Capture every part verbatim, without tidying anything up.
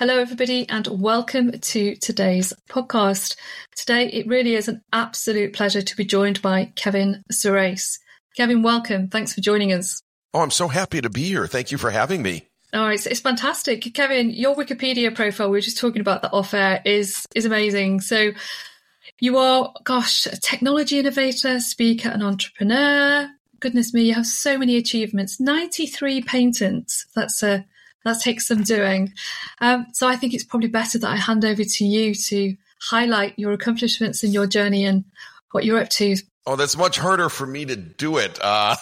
Hello, everybody, and welcome to today's podcast. Today, it really is an absolute pleasure to be joined by Kevin Surace. Kevin, welcome. Thanks for joining us. Oh, I'm so happy to be here. Thank you for having me. Oh, it's, it's fantastic. Kevin, your Wikipedia profile, we were just talking about that off air, is, is amazing. So you are, gosh, a technology innovator, speaker, and entrepreneur. Goodness me, you have so many achievements. ninety-three patents. That's a That takes some doing. Um, so I think it's probably better that I hand over to you to highlight your accomplishments and your journey and what you're up to. Oh, that's much harder for me to do it. Uh,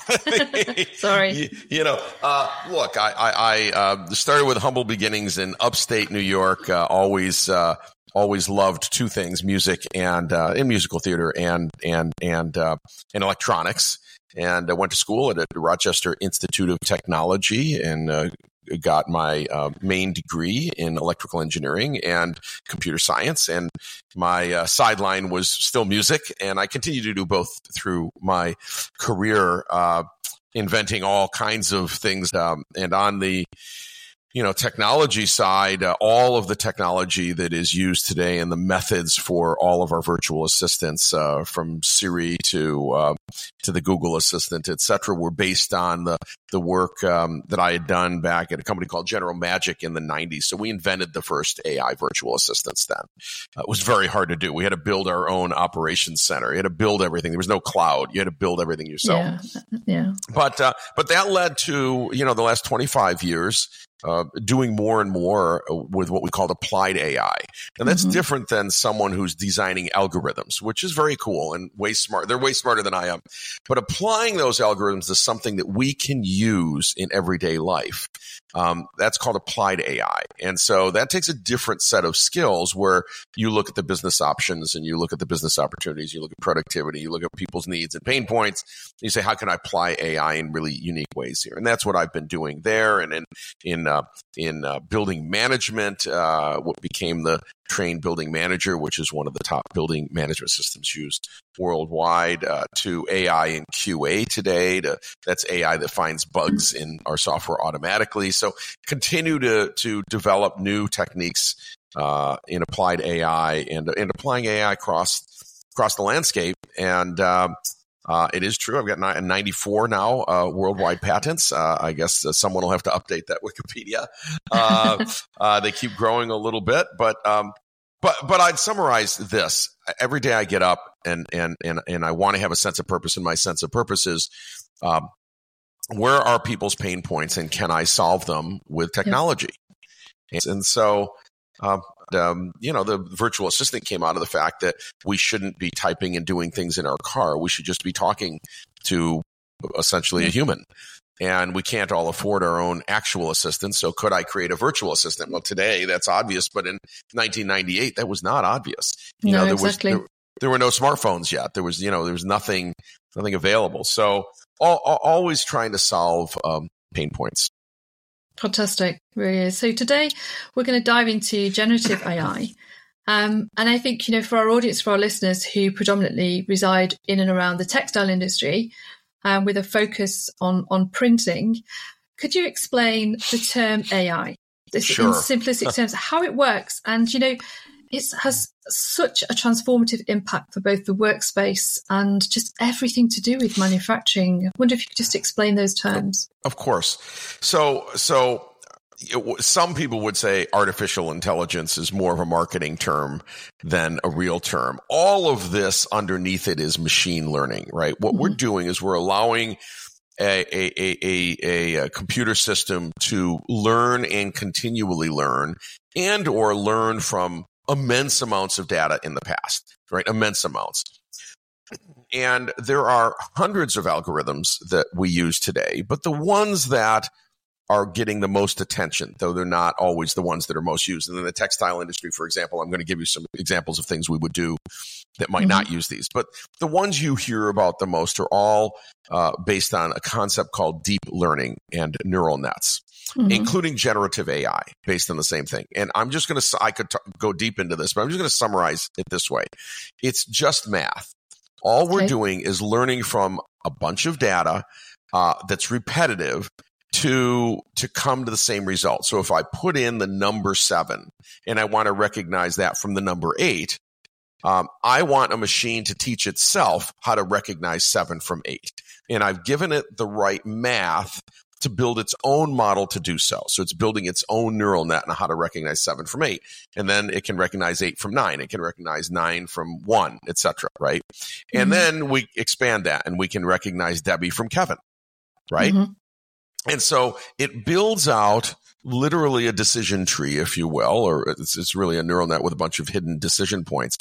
Sorry. You, you know, uh, look, I, I, I uh, started with humble beginnings in upstate New York, uh, always uh, always loved two things, music and uh, in musical theater and, and, and, uh, and electronics. And I went to school at, at the Rochester Institute of Technology and uh, got my uh, main degree in electrical engineering and computer science. And my uh, sideline was still music. And I continue to do both through my career, uh, inventing all kinds of things. Um, and on the you know, technology side, uh, all of the technology that is used today and the methods for all of our virtual assistants, uh, from Siri to uh, to the Google Assistant, et cetera, were based on the the work um, that I had done back at a company called General Magic in the nineties. So we invented the first A I virtual assistants then. Uh, it was very hard to do. We had to build our own operations center. You had to build everything. There was no cloud. You had to build everything yourself. Yeah. yeah. But, uh, but that led to, you know, the last twenty-five years, Uh, doing more and more with what we called applied A I. And that's mm-hmm. different than someone who's designing algorithms, which is very cool and way smart. They're way smarter than I am. But applying those algorithms to something that we can use in everyday life, um, that's called applied A I. And so that takes a different set of skills where you look at the business options and you look at the business opportunities, you look at productivity, you look at people's needs and pain points. And you say, how can I apply A I in really unique ways here? And that's what I've been doing there and in, in Uh, in uh, building management, uh, what became the Train Building Manager, which is one of the top building management systems used worldwide, uh, to A I and Q A today. To, that's A I that finds bugs in our software automatically. So continue to to develop new techniques uh, in applied A I and and applying A I across across the landscape. And um, Uh, it is true. I've got ninety-four now uh, worldwide patents. Uh, I guess uh, someone will have to update that Wikipedia. Uh, uh, they keep growing a little bit, but um, but but I'd summarize this: every day I get up and and and and I want to have a sense of purpose, and my sense of purpose is, um, where are people's pain points, and can I solve them with technology? Yep. And, and so. Uh, Um, you know, the virtual assistant came out of the fact that we shouldn't be typing and doing things in our car. We should just be talking to essentially a human. And we can't all afford our own actual assistant. So could I create a virtual assistant? Well, today that's obvious. But in nineteen ninety-eight, that was not obvious. You no, know, there exactly. was there, there were no smartphones yet. There was, you know, there was nothing, nothing available. So all, all, always trying to solve um, pain points. Fantastic, really is. So today we're going to dive into generative A I. Um, and I think, you know, for our audience, for our listeners who predominantly reside in and around the textile industry, um, with a focus on, on printing, could you explain the term A I? This, sure. In simplistic terms, how it works. And, you know, it has such a transformative impact for both the workspace and just everything to do with manufacturing. I wonder if you could just explain those terms. Of course. So, so it, some people would say artificial intelligence is more of a marketing term than a real term. All of this underneath it is machine learning, right? What mm-hmm. we're doing is we're allowing A, a, a, a, a computer system to learn and continually learn and or learn from immense amounts of data in the past, right? Immense amounts. And there are hundreds of algorithms that we use today, but the ones that are getting the most attention, though they're not always the ones that are most used. And in the textile industry, for example, I'm going to give you some examples of things we would do that might mm-hmm. not use these. But the ones you hear about the most are all uh, based on a concept called deep learning and neural nets, mm-hmm. including generative A I, based on the same thing. And I'm just going to, I could t- go deep into this, but I'm just going to summarize it this way. It's just math. All we're okay. doing is learning from a bunch of data uh, that's repetitive to to come to the same result. So if I put in the number seven and I want to recognize that from the number eight, um, I want a machine to teach itself how to recognize seven from eight. And I've given it the right math to build its own model to do so. So it's building its own neural net on how to recognize seven from eight. And then it can recognize eight from nine. It can recognize nine from one, et cetera, right? Mm-hmm. And then we expand that and we can recognize Debbie from Kevin, right? Mm-hmm. And so it builds out literally a decision tree, if you will, or it's, it's really a neural net with a bunch of hidden decision points.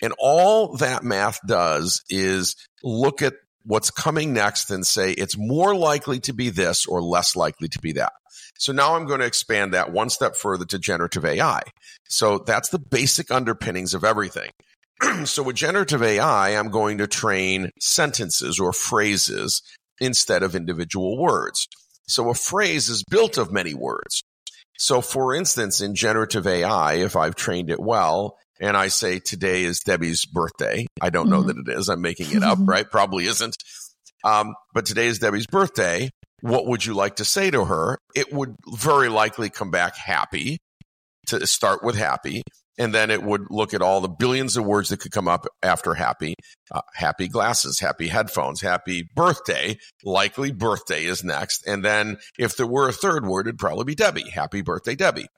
And all that math does is look at what's coming next and say it's more likely to be this or less likely to be that. So now I'm going to expand that one step further to generative A I. So that's the basic underpinnings of everything. So with generative A I, I'm going to train sentences or phrases instead of individual words. So a phrase is built of many words. So for instance, in generative A I, if I've trained it well, and I say, today is Debbie's birthday. I don't know mm-hmm. that it is. I'm making it up, right? Probably isn't. Um, but today is Debbie's birthday. What would you like to say to her? It would very likely come back happy, to start with happy. And then it would look at all the billions of words that could come up after happy, uh, happy glasses, happy headphones, happy birthday, likely birthday is next. And then if there were a third word, it'd probably be Debbie, happy birthday, Debbie.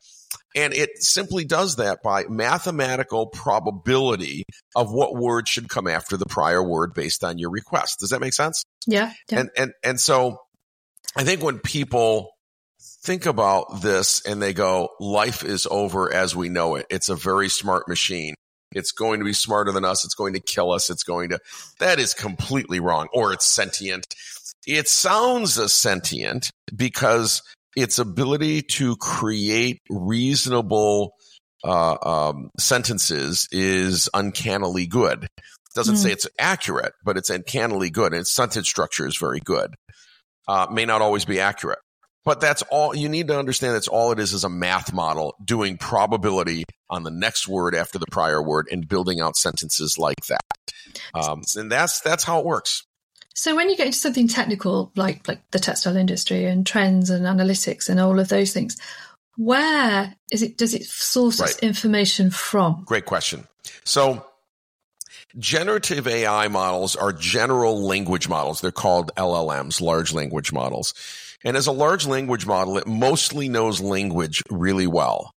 And it simply does that by mathematical probability of what word should come after the prior word based on your request. Does that make sense? Yeah. yeah. And, and, and so I think when people think about this and they go, life is over as we know it. It's a very smart machine. It's going to be smarter than us. It's going to kill us. It's going to, that is completely wrong. Or it's sentient. It sounds as sentient because its ability to create reasonable uh, um, sentences is uncannily good. It doesn't mm. say it's accurate, but it's uncannily good. And its sentence structure is very good. Uh, may not always be accurate. But that's all you need to understand. That's all it is, is a math model doing probability on the next word after the prior word and building out sentences like that. Um, and that's that's how it works. So when you get into something technical, like like the textile industry and trends and analytics and all of those things, where is it? Does it source right. its information from? Great question. So generative A I models are general language models. They're called L L Ms, large language models. And as a large language model, it mostly knows language really well.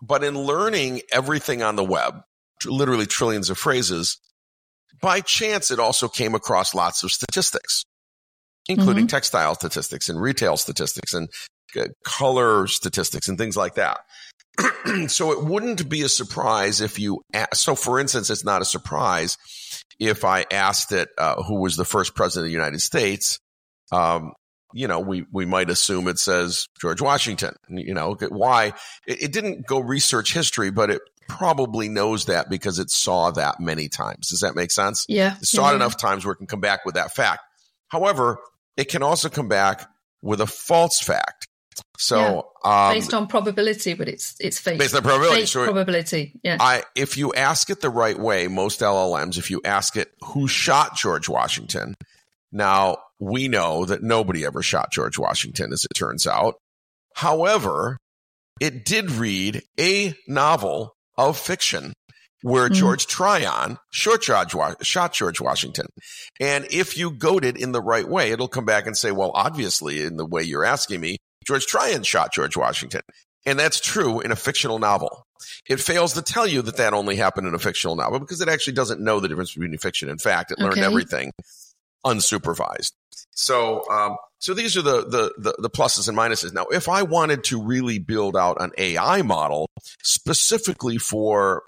But in learning everything on the web, literally trillions of phrases, by chance, it also came across lots of statistics, including mm-hmm. textile statistics and retail statistics and color statistics and things like that. So it wouldn't be a surprise if you ask, so for instance, it's not a surprise if I asked it uh, who was the first president of the United States. Um, you know, we, we might assume it says George Washington, you know, why? It, it didn't go research history, but it probably knows that because it saw that many times. Does that make sense? Yeah. It saw yeah. it enough times where it can come back with that fact. However, it can also come back with a false fact. So yeah. based um, on probability, but it's it's fake. Based on probability. Fake so probability. It, yeah. I, if you ask it the right way, most L L Ms, if you ask it who shot George Washington, now we know that nobody ever shot George Washington, as it turns out. However, it did read a novel of fiction where mm. George Tryon shot George, shot George Washington. And if you goad it in the right way, it'll come back and say, well, obviously, in the way you're asking me, George Tryon shot George Washington. And that's true in a fictional novel. It fails to tell you that that only happened in a fictional novel because it actually doesn't know the difference between fiction and fact. It learned okay. everything unsupervised. So um, so these are the, the the the pluses and minuses. Now, if I wanted to really build out an A I model specifically for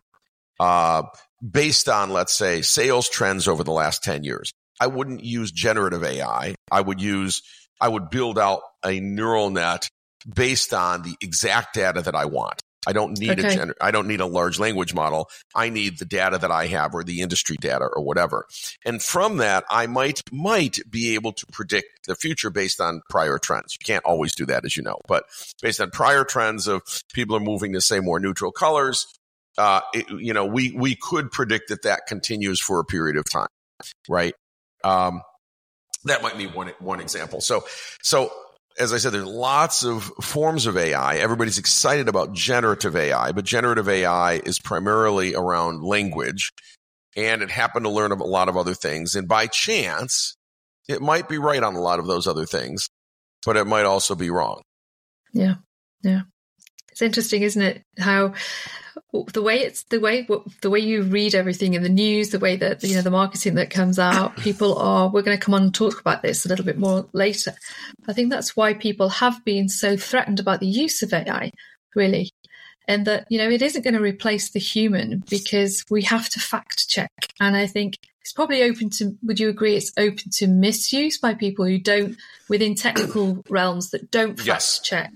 uh, based on, let's say, sales trends over the last ten years, I wouldn't use generative A I. I would use I would build out a neural net based on the exact data that I want. I don't need okay. a gener- I don't need a large language model. I need the data that I have or the industry data or whatever. And from that, I might might be able to predict the future based on prior trends. You can't always do that, as you know, but based on prior trends of people are moving to, say, more neutral colors, uh, it, you know, we we could predict that that continues for a period of time, right? Um, that might be one one example. So so as I said, there's lots of forms of A I. Everybody's excited about generative A I, but generative A I is primarily around language, and it happened to learn a lot of other things. And by chance, it might be right on a lot of those other things, but it might also be wrong. Yeah, yeah. It's interesting, isn't it? How the way it's the way the way you read everything in the news, the way that, you know, the marketing that comes out, people are, we're going to come on and talk about this a little bit more later. I think that's why people have been so threatened about the use of A I, really, and that, you know, it isn't going to replace the human because we have to fact check. And I think it's probably open to, would you agree, it's open to misuse by people who don't, within technical realms, that don't fact yes. check.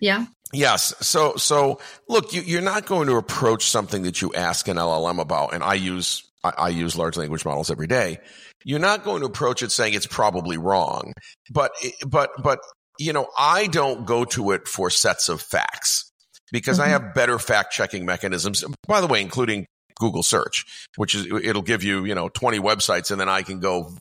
Yeah. Yes. So, so look, you, you're not going to approach something that you ask an L L M about, and I use I, I use large language models every day. You're not going to approach it saying it's probably wrong, but but but you know, I don't go to it for sets of facts because mm-hmm. I have better fact checking mechanisms. By the way, including Google search, which is, it'll give you you know twenty websites, and then I can go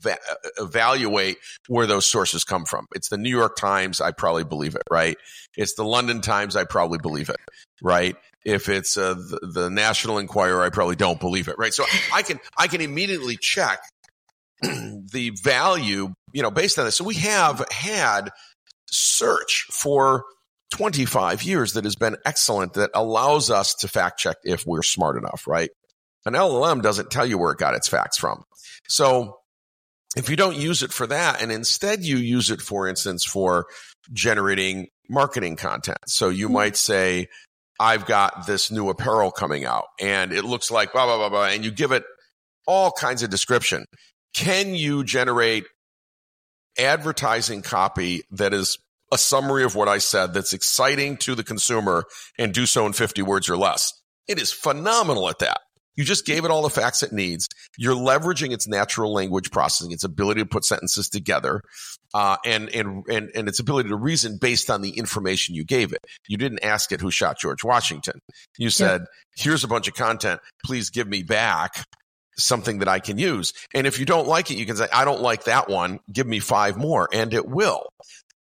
va- evaluate where those sources come from. It's the New York Times, I probably believe it, right? It's the London Times, I probably believe it, right? If it's uh, the, the National Enquirer, I probably don't believe it, right? So I can I can immediately check the value, you know, based on this. So we have had search for twenty-five years that has been excellent, that allows us to fact check if we're smart enough, right? An L L M doesn't tell you where it got its facts from. So if you don't use it for that, and instead you use it, for instance, for generating marketing content. So you might say, I've got this new apparel coming out and it looks like blah, blah, blah, blah, and you give it all kinds of description. Can you generate advertising copy that is a summary of what I said that's exciting to the consumer, and do so in fifty words or less? It is phenomenal at that. You just gave it all the facts it needs. You're leveraging its natural language processing, its ability to put sentences together, uh, and, and, and, and its ability to reason based on the information you gave it. You didn't ask it who shot George Washington. You said, yeah. here's a bunch of content. Please give me back something that I can use. And if you don't like it, you can say, I don't like that one. Give me five more, and it will.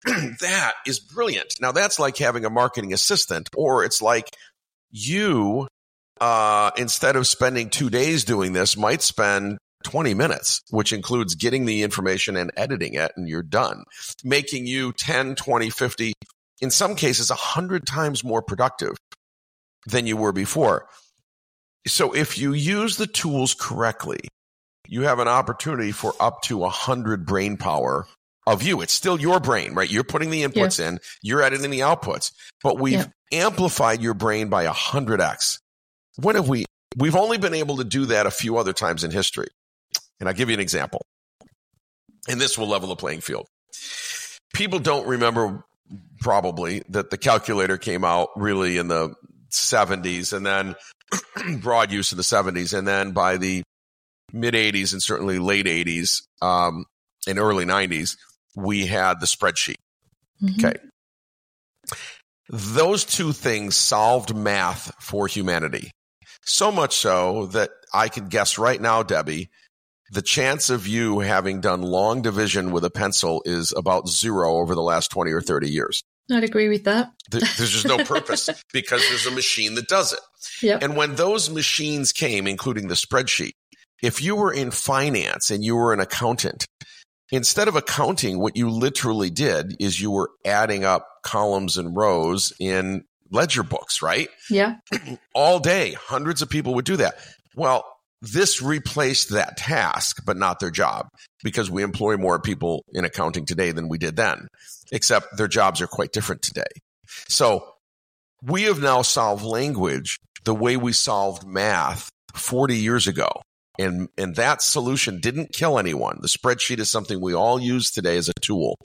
That is brilliant. Now, that's like having a marketing assistant, or it's like you, uh, instead of spending two days doing this, might spend twenty minutes, which includes getting the information and editing it, and you're done, making you ten, twenty, fifty, in some cases, one hundred times more productive than you were before. So if you use the tools correctly, you have an opportunity for up to one hundred brain power of you. It's still your brain, right? You're putting the inputs yeah. in, you're editing the outputs, but we've yeah. amplified your brain by one hundred x. When have we, we've only been able to do that a few other times in history. And I'll give you an example. And this will level the playing field. People don't remember probably that the calculator came out really in the seventies, and then broad use in the seventies. And then by the mid eighties, and certainly late eighties, um, and early nineties, we had the spreadsheet. Mm-hmm. Okay. Those two things solved math for humanity. So much so that I could guess right now, Debbie, the chance of you having done long division with a pencil is about zero over the last twenty or thirty years. I'd agree with that. There, there's just no purpose because there's a machine that does it. Yep. And when those machines came, including the spreadsheet, if you were in finance and you were an accountant, instead of accounting, what you literally did is you were adding up columns and rows in ledger books, right? Yeah. All day, hundreds of people would do that. Well, this replaced that task, but not their job, because we employ more people in accounting today than we did then, except their jobs are quite different today. So we have now solved language the way we solved math forty years ago. And and that solution didn't kill anyone. The spreadsheet is something we all use today as a tool.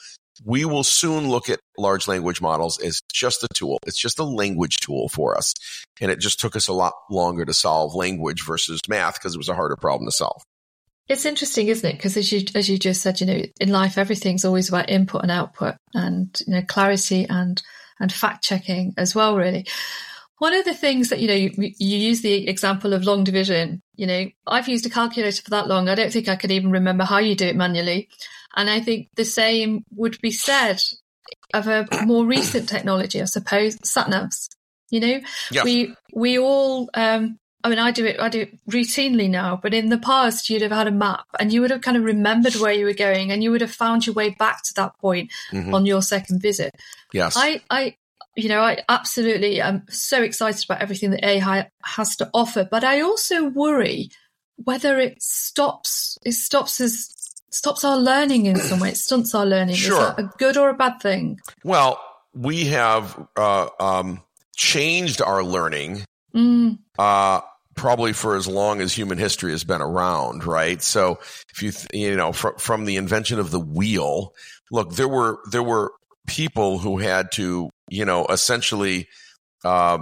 We will soon look at large language models as just a tool. It's just a language tool for us. And it just took us a lot longer to solve language versus math because it was a harder problem to solve. It's interesting, isn't it? Because as you as you just said, you know, in life, everything's always about input and output, and, you know, clarity and and fact checking as well, really. One of the things that, you know, you, you use the example of long division. You know, I've used a calculator for that long. I don't think I could even remember how you do it manually. And I think the same would be said of a more recent technology, I suppose, sat-navs. You know, yeah. we we all. Um, I mean, I do it. I do it routinely now, but in the past, you'd have had a map, and you would have kind of remembered where you were going, and you would have found your way back to that point mm-hmm. on your second visit. Yes, I, I, you know, I absolutely am so excited about everything that A I has to offer, but I also worry whether it stops. It stops us. Stops our learning in some way. It stunts our learning. Sure. Is that a good or a bad thing? Well, we have uh, um, changed our learning mm. uh, probably for as long as human history has been around, right? So, if you th- you know, fr- from the invention of the wheel, look, there were there were people who had to, you know, essentially uh,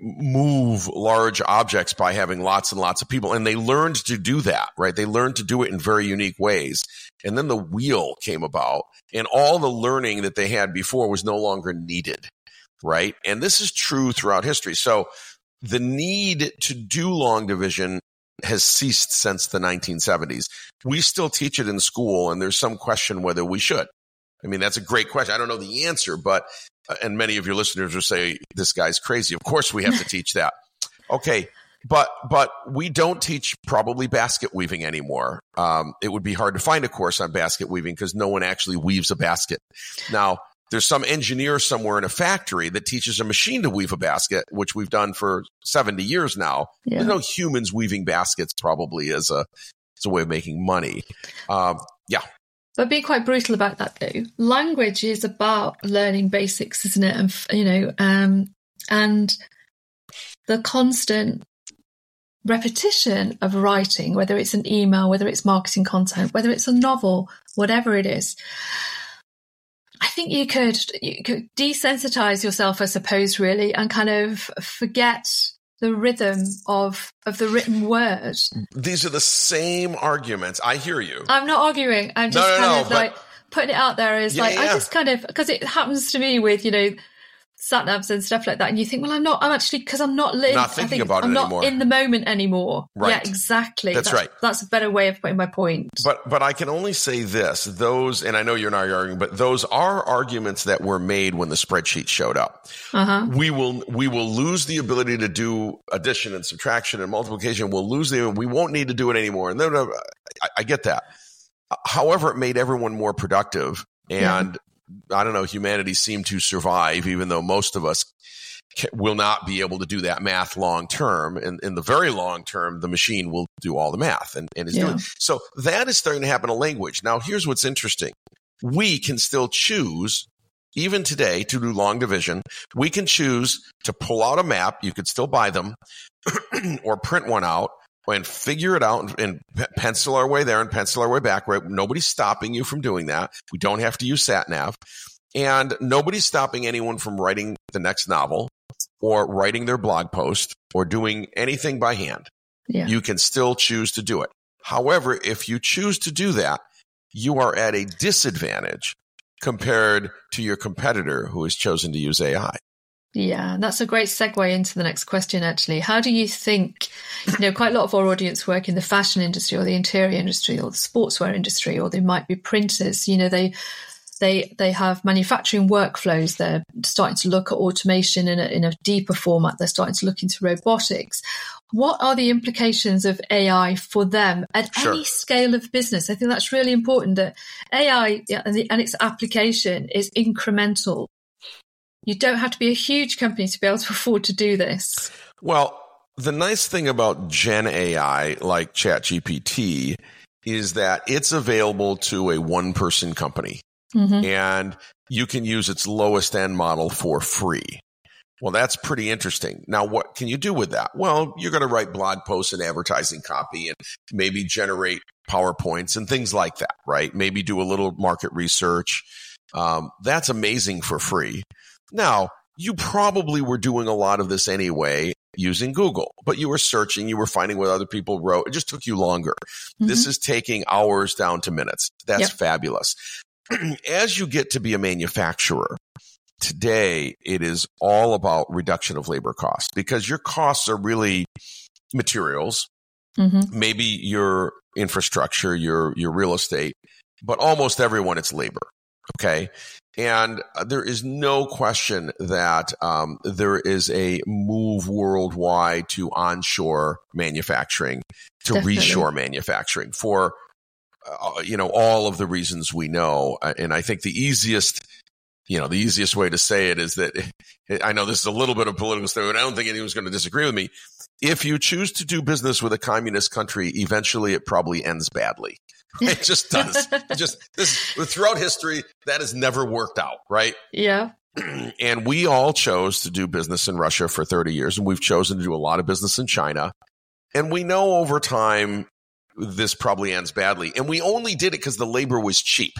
move large objects by having lots and lots of people. And they learned to do that, right? They learned to do it in very unique ways. And then the wheel came about, and all the learning that they had before was no longer needed, right? And this is true throughout history. So the need to do long division has ceased since the nineteen seventies. We still teach it in school, and there's some question whether we should. I mean, that's a great question. I don't know the answer, but and many of your listeners will say, this guy's crazy. Of course we have to teach that. Okay, but but we don't teach probably basket weaving anymore. Um, it would be hard to find a course on basket weaving because no one actually weaves a basket. Now, there's some engineer somewhere in a factory that teaches a machine to weave a basket, which we've done for seventy years now. Yeah. There's no humans weaving baskets probably as a, as a way of making money. Um, yeah. But be quite brutal about that, though. Language is about learning basics, isn't it? And, you know, um, and the constant repetition of writing, whether it's an email, whether it's marketing content, whether it's a novel, whatever it is. I think you could, you could desensitize yourself, I suppose, really, and kind of forget the rhythm of of the written word. These are the same arguments. I hear you. I'm not arguing. I'm just no, no, kind no, of like putting it out there as yeah, like, yeah. I just kind of, because it happens to me with, you know, sat-navs and stuff like that. And you think, well, I'm not, I'm actually, because I'm not living. Not thinking I think about I'm it anymore. I'm not in the moment anymore. Right. Yeah, exactly. That's, that's right. That's a better way of putting my point. But but I can only say this, those, and I know you're not arguing, but those are arguments that were made when the spreadsheet showed up. Uh-huh. We will we will lose the ability to do addition and subtraction and multiplication. We'll lose the, we won't need to do it anymore. And then, I, I get that. However, it made everyone more productive and yeah. I don't know, humanity seemed to survive, even though most of us can, will not be able to do that math long term. And in the very long term, the machine will do all the math. And, and is yeah. doing. So that is starting to happen in language. Now, here's what's interesting. We can still choose, even today, to do long division. We can choose to pull out a map. You could still buy them or print one out and figure it out and, and pencil our way there and pencil our way back. Right? Nobody's stopping you from doing that. We don't have to use sat-nav. And nobody's stopping anyone from writing the next novel or writing their blog post or doing anything by hand. Yeah. You can still choose to do it. However, if you choose to do that, you are at a disadvantage compared to your competitor who has chosen to use A I. Yeah, that's a great segue into the next question, actually. How do you think, you know, quite a lot of our audience work in the fashion industry or the interior industry or the sportswear industry, or they might be printers. You know, they they they have manufacturing workflows. They're starting to look at automation in a, in a deeper format. They're starting to look into robotics. What are the implications of A I for them at sure. any scale of business? I think that's really important, that A I and, the, and its application is incremental. You don't have to be a huge company to be able to afford to do this. Well, the nice thing about Gen A I, like ChatGPT, is that it's available to a one-person company. Mm-hmm. And you can use its lowest-end model for free. Well, that's pretty interesting. Now, what can you do with that? Well, you're going to write blog posts and advertising copy and maybe generate PowerPoints and things like that, right? Maybe do a little market research. Um, that's amazing for free. Now, you probably were doing a lot of this anyway using Google, but you were searching, you were finding what other people wrote. It just took you longer. Mm-hmm. This is taking hours down to minutes. That's yep. fabulous. As you get to be a manufacturer, today it is all about reduction of labor costs, because your costs are really materials, mm-hmm. maybe your infrastructure, your your real estate, but almost everyone it's labor. Okay. And there is no question that um, there is a move worldwide to onshore manufacturing, to Definitely. reshore manufacturing for, uh, you know, all of the reasons we know. And I think the easiest, you know, the easiest way to say it is that, I know this is a little bit of political stuff, but I don't think anyone's going to disagree with me. If you choose to do business with a communist country, eventually it probably ends badly. It just does. It just this throughout history, that has never worked out, right? Yeah. And we all chose to do business in Russia for thirty years, and we've chosen to do a lot of business in China. And we know over time this probably ends badly. And we only did it because the labor was cheap.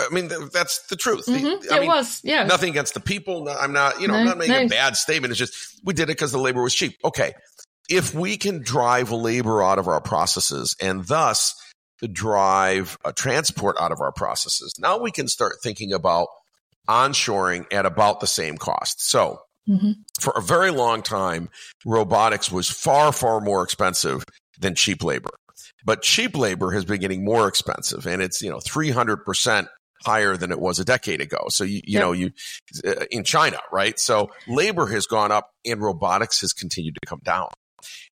I mean, that's the truth. Mm-hmm. I mean, it was, yeah. Nothing against the people. I'm not, you know, no, I'm not making no. a bad statement. It's just we did it because the labor was cheap. Okay. If we can drive labor out of our processes and thus drive a transport out of our processes, now we can start thinking about onshoring at about the same cost. So mm-hmm. for a very long time, robotics was far, far more expensive than cheap labor. But cheap labor has been getting more expensive, and it's, you know, three hundred percent higher than it was a decade ago. So, you, you yep. know, you uh, in China, right? So labor has gone up and robotics has continued to come down.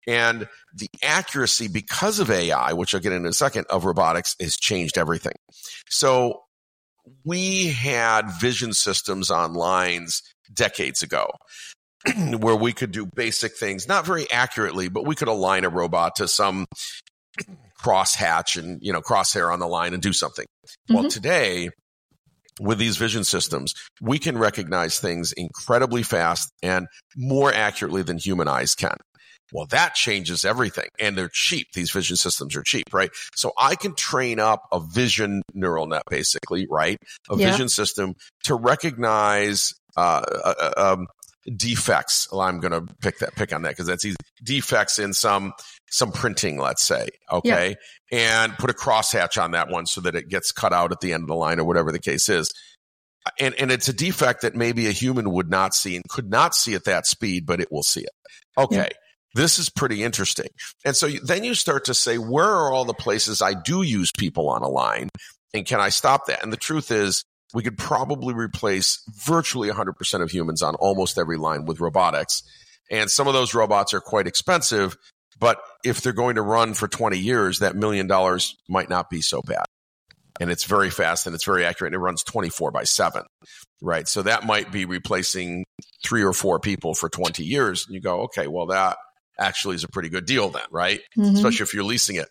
And the accuracy, because of A I, which I'll get into in a second, of robotics has changed everything. So we had vision systems on lines decades ago where we could do basic things, not very accurately, but we could align a robot to some crosshatch and, you know, crosshair on the line and do something. Mm-hmm. Well, today, with these vision systems, we can recognize things incredibly fast and more accurately than human eyes can. Well, that changes everything. And they're cheap. These vision systems are cheap, right? So I can train up a vision neural net, basically, right? A yeah. vision system to recognize uh, uh, um, defects. Well, I'm going to pick that pick on that because that's easy. Defects in some some printing, let's say, okay? Yeah. And put a crosshatch on that one so that it gets cut out at the end of the line or whatever the case is. And and it's a defect that maybe a human would not see and could not see at that speed, but it will see it. Okay. Yeah. This is pretty interesting. And so then you start to say, where are all the places I do use people on a line? And can I stop that? And the truth is, we could probably replace virtually one hundred percent of humans on almost every line with robotics. And some of those robots are quite expensive, but if they're going to run for twenty years, that million dollars might not be so bad. And it's very fast and it's very accurate. And it runs twenty-four by seven, right? So that might be replacing three or four people for twenty years. And you go, okay, well, that actually is a pretty good deal then, right? Mm-hmm. Especially if you're leasing it.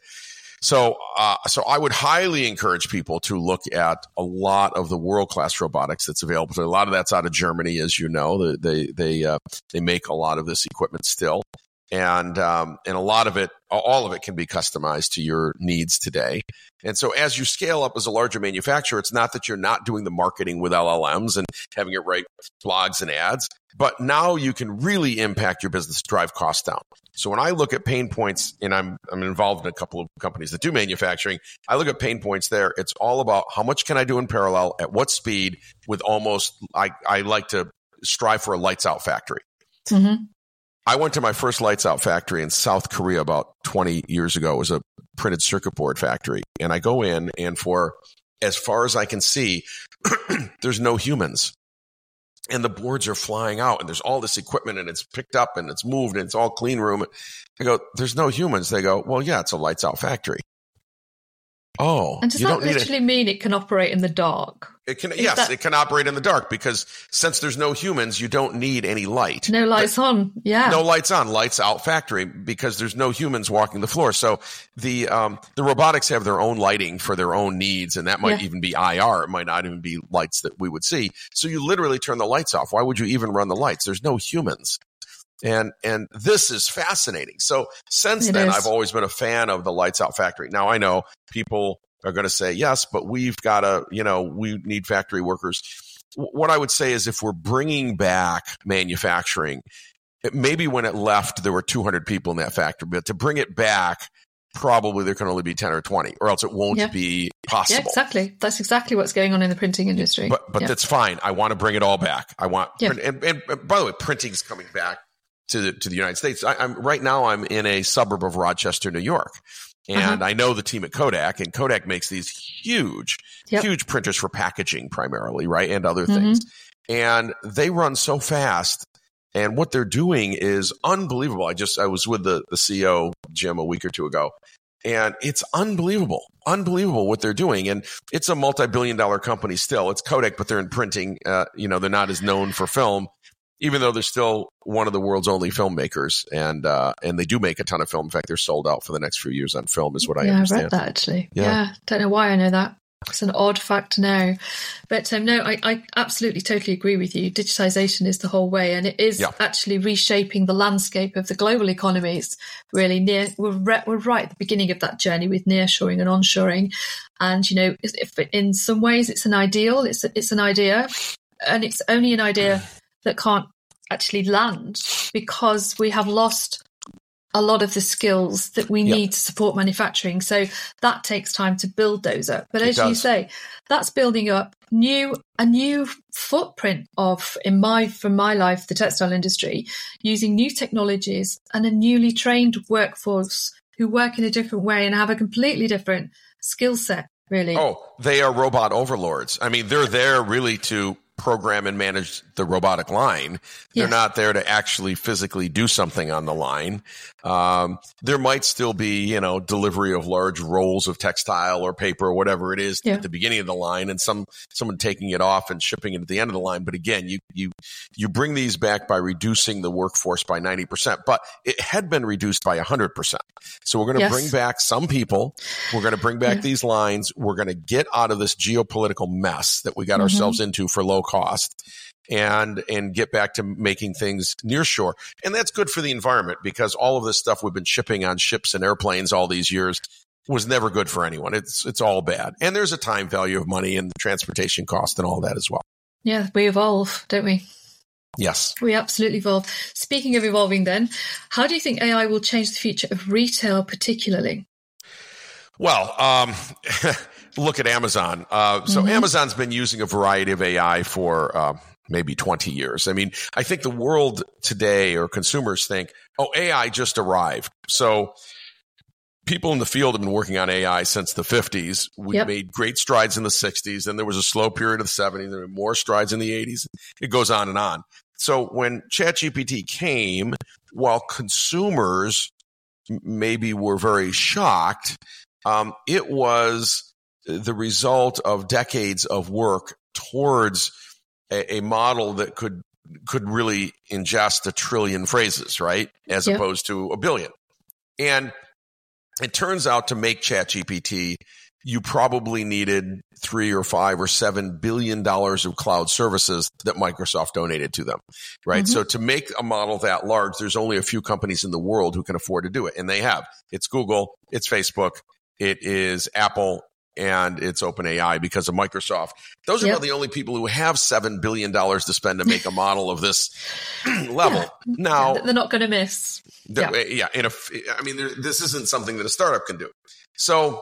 So uh, so I would highly encourage people to look at a lot of the world-class robotics that's available. So a lot of that's out of Germany, as you know. They they they, uh, they make a lot of this equipment still. And um, and a lot of it, all of it can be customized to your needs today. And so as you scale up as a larger manufacturer, it's not that you're not doing the marketing with L L Ms and having it write blogs and ads, but now you can really impact your business, drive costs down. So when I look at pain points, and I'm I'm involved in a couple of companies that do manufacturing, I look at pain points there. It's all about how much can I do in parallel, at what speed, with almost, I, I like to strive for a lights out factory. Mm-hmm. I went to my first lights out factory in South Korea about twenty years ago. It was a printed circuit board factory. And I go in and for as far as I can see, there's no humans and the boards are flying out and there's all this equipment and it's picked up and it's moved and it's all clean room. I go, there's no humans. They go, well, yeah, it's a lights out factory. Oh, and does that literally mean it can operate in the dark? It can, yes, it can operate in the dark because since there's no humans, you don't need any light. No lights on, yeah. No lights on, lights out factory because there's no humans walking the floor. So the um, the robotics have their own lighting for their own needs, and that might yeah. even be I R. It might not even be lights that we would see. So you literally turn the lights off. Why would you even run the lights? There's no humans. And and this is fascinating. So since it then, is. I've always been a fan of the lights out factory. Now, I know people are going to say, yes, but we've got to, you know, we need factory workers. W- what I would say is if we're bringing back manufacturing, it, maybe when it left, there were two hundred people in that factory. But to bring it back, probably there can only be ten or twenty, or else it won't yeah. be possible. Yeah, exactly. That's exactly what's going on in the printing industry. But but yeah. that's fine. I want to bring it all back. I want yeah. – and, and, and by the way, printing's coming back to the, to the United States. I, I'm right now I'm in a suburb of Rochester, New York, And uh-huh. I know the team at Kodak, and Kodak makes these huge, yep. huge printers for packaging primarily, right? And other mm-hmm. things. And they run so fast. And what they're doing is unbelievable. I just, I was with the, the C E O, Jim, a week or two ago. And it's unbelievable, unbelievable what they're doing. And it's a multi-billion dollar company still. It's Kodak, but they're in printing. Uh, you know, they're not as known for film, even though they're still one of the world's only filmmakers. And uh, and they do make a ton of film. In fact, they're sold out for the next few years on film is what I yeah, understand. I read that actually. Yeah. yeah. Don't know why I know that. It's an odd fact to know. But um, no, I, I absolutely totally agree with you. Digitization is the whole way. And it is yeah. actually reshaping the landscape of the global economies. Really near, we're, re- we're right at the beginning of that journey with nearshoring and onshoring. And, you know, if in some ways it's an ideal, it's, it's an idea. And it's only an idea that can't actually land because we have lost a lot of the skills that we yep. need to support manufacturing. So that takes time to build those up. But it as does. you say, that's building up new a new footprint of, in my from my life, the textile industry, using new technologies and a newly trained workforce who work in a different way and have a completely different skill set, really. Oh, they are robot overlords. I mean, they're there really to program and manage the robotic line. They're yes. not there to actually physically do something on the line. Um, there might still be, you know, delivery of large rolls of textile or paper or whatever it is yeah. at the beginning of the line, and some someone taking it off and shipping it at the end of the line. But again, you you you bring these back by reducing the workforce by ninety percent, but it had been reduced by one hundred percent. So we're going to yes. bring back some people. We're going to bring back yeah. these lines. We're going to get out of this geopolitical mess that we got mm-hmm. ourselves into for low cost, and and get back to making things near shore. And that's good for the environment, because all of this stuff we've been shipping on ships and airplanes all these years was never good for anyone. It's it's all bad. And there's a time value of money and the transportation cost and all that as well. Yeah, we evolve, don't we? Yes. We absolutely evolve. Speaking of evolving then, how do you think A I will change the future of retail particularly? Well, um, look at Amazon. Uh, so mm-hmm. Amazon's been using a variety of A I for uh, maybe twenty years. I mean, I think the world today, or consumers think, oh, A I just arrived. So people in the field have been working on A I since the fifties. We yep. made great strides in the sixties. Then there was a slow period of the seventies. There were more strides in the eighties. It goes on and on. So when ChatGPT came, while consumers maybe were very shocked, Um, it was the result of decades of work towards a, a model that could could really ingest a trillion phrases, right, as yeah. opposed to a billion. And it turns out to make ChatGPT, you probably needed three or five or seven billion dollars of cloud services that Microsoft donated to them, right? Mm-hmm. So to make a model that large, there's only a few companies in the world who can afford to do it, and they have. It's Google, it's Facebook. It is Apple, and it's OpenAI because of Microsoft. Those are yep. the only people who have seven billion dollars to spend to make a model of this level. Yeah. Now, they're not going to miss. Yeah. yeah and if, I mean, there, this isn't something that a startup can do. So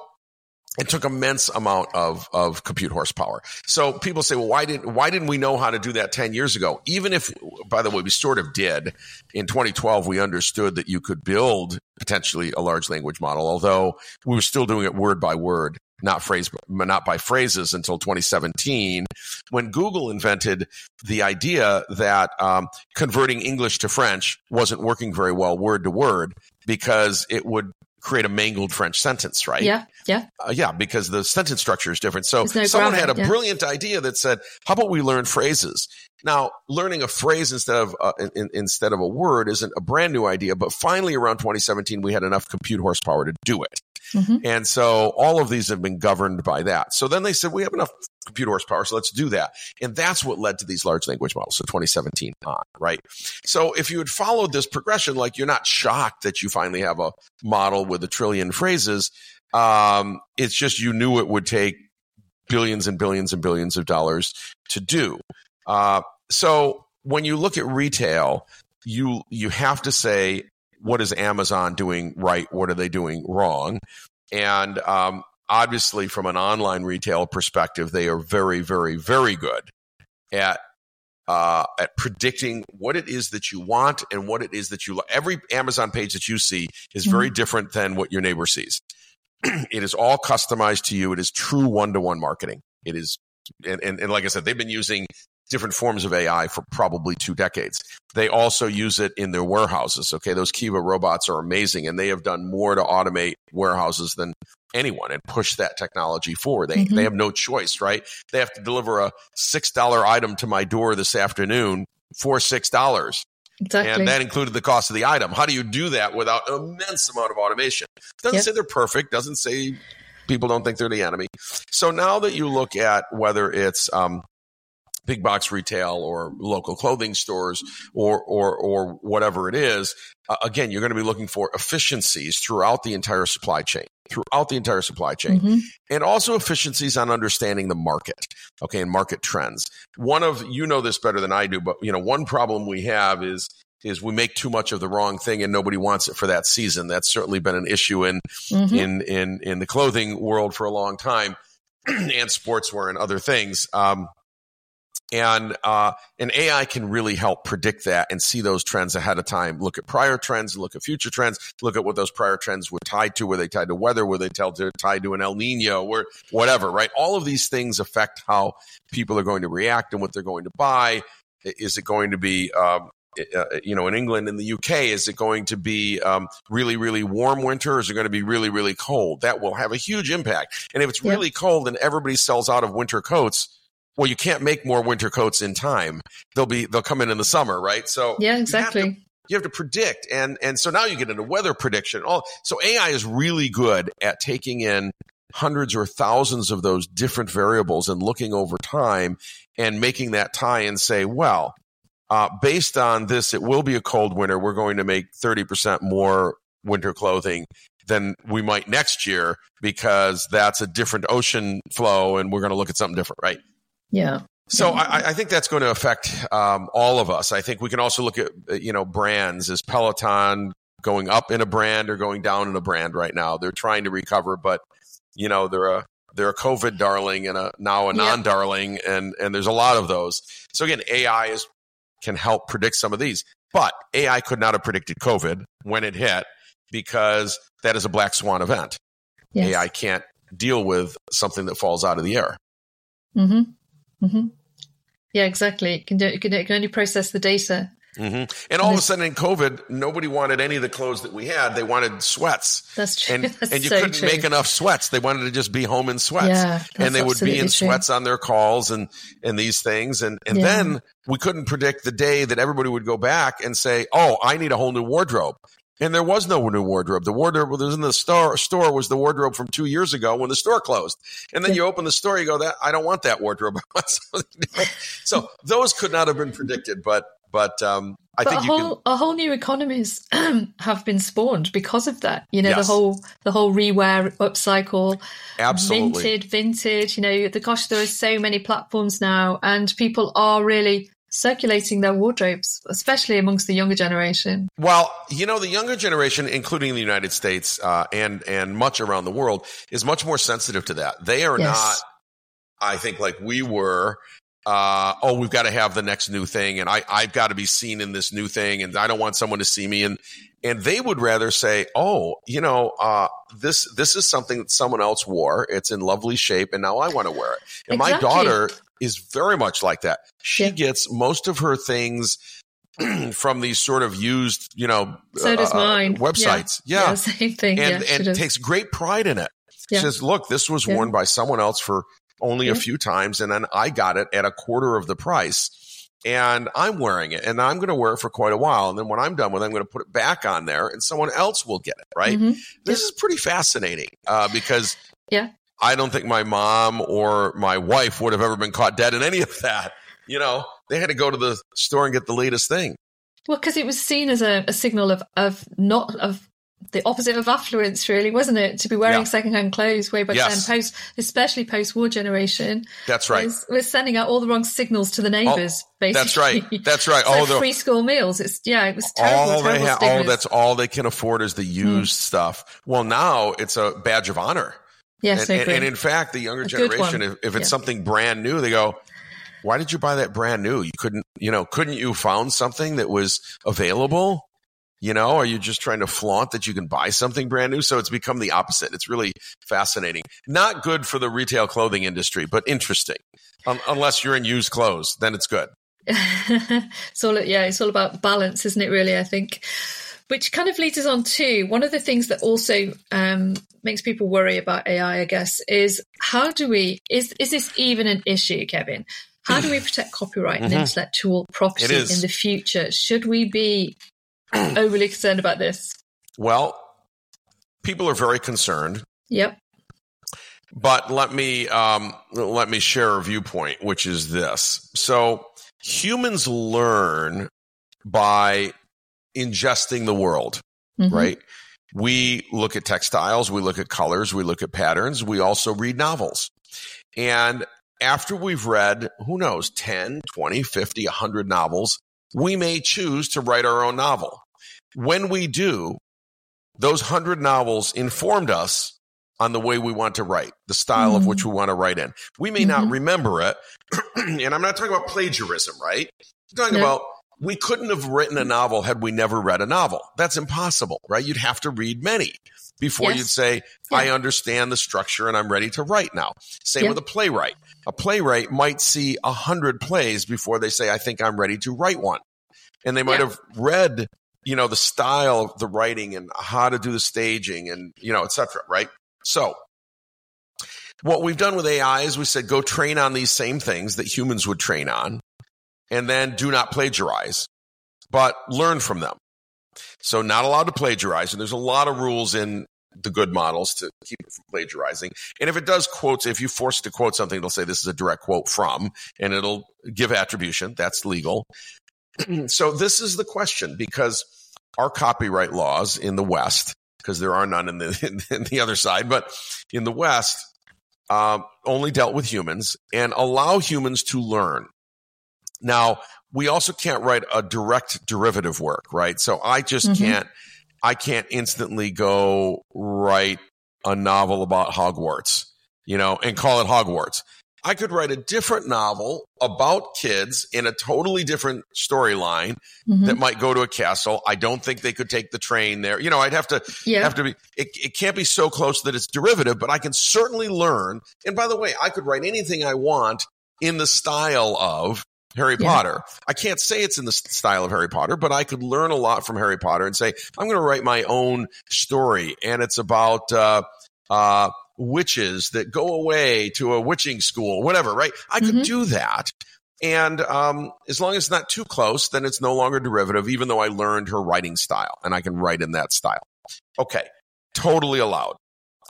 it took immense amount of, of compute horsepower. So people say, well, why didn't, why didn't we know how to do that ten years ago? Even if, by the way, we sort of did. In twenty twelve, we understood that you could build potentially a large language model, although we were still doing it word by word, not phrase, not by phrases until twenty seventeen, when Google invented the idea that um, converting English to French wasn't working very well word to word, because it would create a mangled French sentence, right? Yeah, yeah. Uh, yeah, because the sentence structure is different. So no someone grammar, had a yeah. brilliant idea that said, how about we learn phrases? Now, learning a phrase instead of uh, in, instead of a word isn't a brand new idea, but finally around twenty seventeen, we had enough compute horsepower to do it. Mm-hmm. And so all of these have been governed by that. So then they said, we have enough compute horsepower, so let's do that. And that's what led to these large language models. So twenty seventeen on, right? So if you had followed this progression, like, you're not shocked that you finally have a model with a trillion phrases. Um, it's just you knew it would take billions and billions and billions of dollars to do. Uh, so when you look at retail, you you have to say, what is Amazon doing right? What are they doing wrong? And um, obviously, from an online retail perspective, they are very, very, very good at uh, at predicting what it is that you want and what it is that you like. Every Amazon page that you see is very mm-hmm. different than what your neighbor sees. It is all customized to you. It is true one-to-one marketing. It is, and, and, and like I said, they've been using different forms of A I for probably two decades. They also use it in their warehouses. Okay, those Kiva robots are amazing, and they have done more to automate warehouses than anyone and push that technology forward. They mm-hmm. they have no choice, right? They have to deliver a six dollar item to my door this afternoon for six dollars. Exactly. And that included the cost of the item. How do you do that without an immense amount of automation? Doesn't yep. say they're perfect. Doesn't say people don't think they're the enemy. So now that you look at whether it's um, big box retail or local clothing stores or or or whatever it is, uh, again, you're going to be looking for efficiencies throughout the entire supply chain, throughout the entire supply chain, mm-hmm. and also efficiencies on understanding the market, okay, and market trends. One of, you know this better than I do, but you know, one problem we have is is we make too much of the wrong thing and nobody wants it for that season. That's certainly been an issue in mm-hmm. in in in the clothing world for a long time, and sportswear and other things. Um, And uh, and A I can really help predict that and see those trends ahead of time. Look at prior trends, look at future trends, look at what those prior trends were tied to. Were they tied to weather? Were they tied to an El Nino or whatever, right? All of these things affect how people are going to react and what they're going to buy. Is it going to be, um, you know, in England and the U K, is it going to be um, really, really warm winter? Or is it going to be really, really cold? That will have a huge impact. And if it's really yeah. cold and everybody sells out of winter coats, well, you can't make more winter coats in time. They'll be they'll come in in the summer, right? So yeah, exactly. You have to, you have to predict, and and so now you get into weather prediction. All so A I is really good at taking in hundreds or thousands of those different variables and looking over time and making that tie and say, well, uh, based on this, it will be a cold winter. We're going to make thirty percent more winter clothing than we might next year because that's a different ocean flow, and we're going to look at something different, right? Yeah. So yeah. I, I think that's going to affect um, all of us. I think we can also look at, you know, brands. Is Peloton going up in a brand or going down in a brand right now? They're trying to recover, but, you know, they're a they're a COVID darling and a now a yeah. non-darling, and and there's a lot of those. So again, A I is can help predict some of these, but A I could not have predicted COVID when it hit because that is a black swan event. Yes. A I can't deal with something that falls out of the air. Mm-hmm. Mm-hmm. Yeah, exactly. It can, do, it, can, it can only process the data. Mm-hmm. And all and of a sudden in COVID, nobody wanted any of the clothes that we had. They wanted sweats. That's true. And, that's and you so couldn't true. make enough sweats. They wanted to just be home in sweats. Yeah, and they would be in true. sweats on their calls and, and these things. And, and yeah. then we couldn't predict the day that everybody would go back and say, oh, I need a whole new wardrobe. And there was no new wardrobe. The wardrobe that was in the store, store was the wardrobe from two years ago when the store closed. And then yeah. you open the store, you go, "That I don't want that wardrobe." So those could not have been predicted. But but um, I but think a you whole can... a whole new economies have been spawned because of that. You know, yes. the whole the whole rewear, upcycle, absolutely, minted, vintage. You know, the gosh, there are so many platforms now, and people are really circulating their wardrobes, especially amongst the younger generation. Well, you know, the younger generation, including the United States uh, and and much around the world, is much more sensitive to that. They are yes. not, I think, like we were. Uh, oh, we've got to have the next new thing, and I I've got to be seen in this new thing, and I don't want someone to see me. And and they would rather say, oh, you know, uh, this this is something that someone else wore. It's in lovely shape, and now I want to wear it. And exactly. my daughter is very much like that. She yeah. gets most of her things from these sort of used, you know, so uh, does mine. websites. Yeah. yeah. yeah same thing. And, yeah, and takes great pride in it. Yeah. She says, look, this was yeah. worn by someone else for only yeah. a few times. And then I got it at a quarter of the price and I'm wearing it and I'm going to wear it for quite a while. And then when I'm done with it, I'm going to put it back on there and someone else will get it. Right. Mm-hmm. This yeah. is pretty fascinating uh, because yeah. I don't think my mom or my wife would have ever been caught dead in any of that. You know, they had to go to the store and get the latest thing. Well, because it was seen as a, a signal of, of not of the opposite of affluence, really, wasn't it? To be wearing yeah. secondhand clothes way back yes. then, post, especially post-war generation. That's right. Was, was sending out all the wrong signals to the neighbours. Oh, basically, that's right. That's right. All like the free school meals. It's yeah, it was terrible. All terrible they ha- all that's all they can afford is the used mm. stuff. Well, now it's a badge of honor. Yes, and, and, and in fact, the younger a generation, if, if it's yeah. something brand new, they go, why did you buy that brand new? You couldn't, you know, couldn't you found something that was available? You know, are you just trying to flaunt that you can buy something brand new? So it's become the opposite. It's really fascinating. Not good for the retail clothing industry, but interesting. Um, unless you're in used clothes, then it's good. It's all, yeah, it's all about balance, isn't it, really, I think? Which kind of leads us on to one of the things that also um, makes people worry about A I, I guess, is how do we, is is this even an issue, Kevin? How do we protect copyright and mm-hmm. intellectual property in the future? Should we be overly concerned about this? Well, people are very concerned. Yep. But let me um, let me share a viewpoint, which is this. So humans learn by ingesting the world, mm-hmm. right? We look at textiles, we look at colors, we look at patterns, we also read novels. And after we've read, who knows, ten, twenty, fifty, one hundred novels, we may choose to write our own novel. When we do, those one hundred novels informed us on the way we want to write, the style mm-hmm. of which we want to write in. We may mm-hmm. not remember it, and I'm not talking about plagiarism, right? I'm talking no. about we couldn't have written a novel had we never read a novel. That's impossible, right? You'd have to read many before yes. you'd say, yeah. I understand the structure and I'm ready to write now. Same yeah. with a playwright. A playwright might see a hundred plays before they say, I think I'm ready to write one. And they might yeah. have read, you know, the style of the writing and how to do the staging and, you know, et cetera, right? So what we've done with A I is we said, go train on these same things that humans would train on, and then do not plagiarize, but learn from them. So not allowed to plagiarize. And there's a lot of rules in the good models to keep it from plagiarizing. And if it does quotes, if you force it to quote something, it'll say this is a direct quote from, and it'll give attribution. That's legal. So this is the question, because our copyright laws in the West, because there are none in the, in the other side, but in the West, um, only dealt with humans and allow humans to learn. Now, we also can't write a direct derivative work, right? So I just mm-hmm. can't, I can't instantly go write a novel about Hogwarts, you know, and call it Hogwarts. I could write a different novel about kids in a totally different storyline mm-hmm. that might go to a castle. I don't think they could take the train there. You know, I'd have to yeah. have to be, it, it can't be so close that it's derivative, but I can certainly learn. And by the way, I could write anything I want in the style of Harry yeah. Potter. I can't say it's in the style of Harry Potter, but I could learn a lot from Harry Potter and say, I'm going to write my own story. And it's about uh, uh, witches that go away to a witching school, whatever, right? I could mm-hmm. do that. And um, as long as it's not too close, then it's no longer derivative, even though I learned her writing style and I can write in that style. Okay. Totally allowed.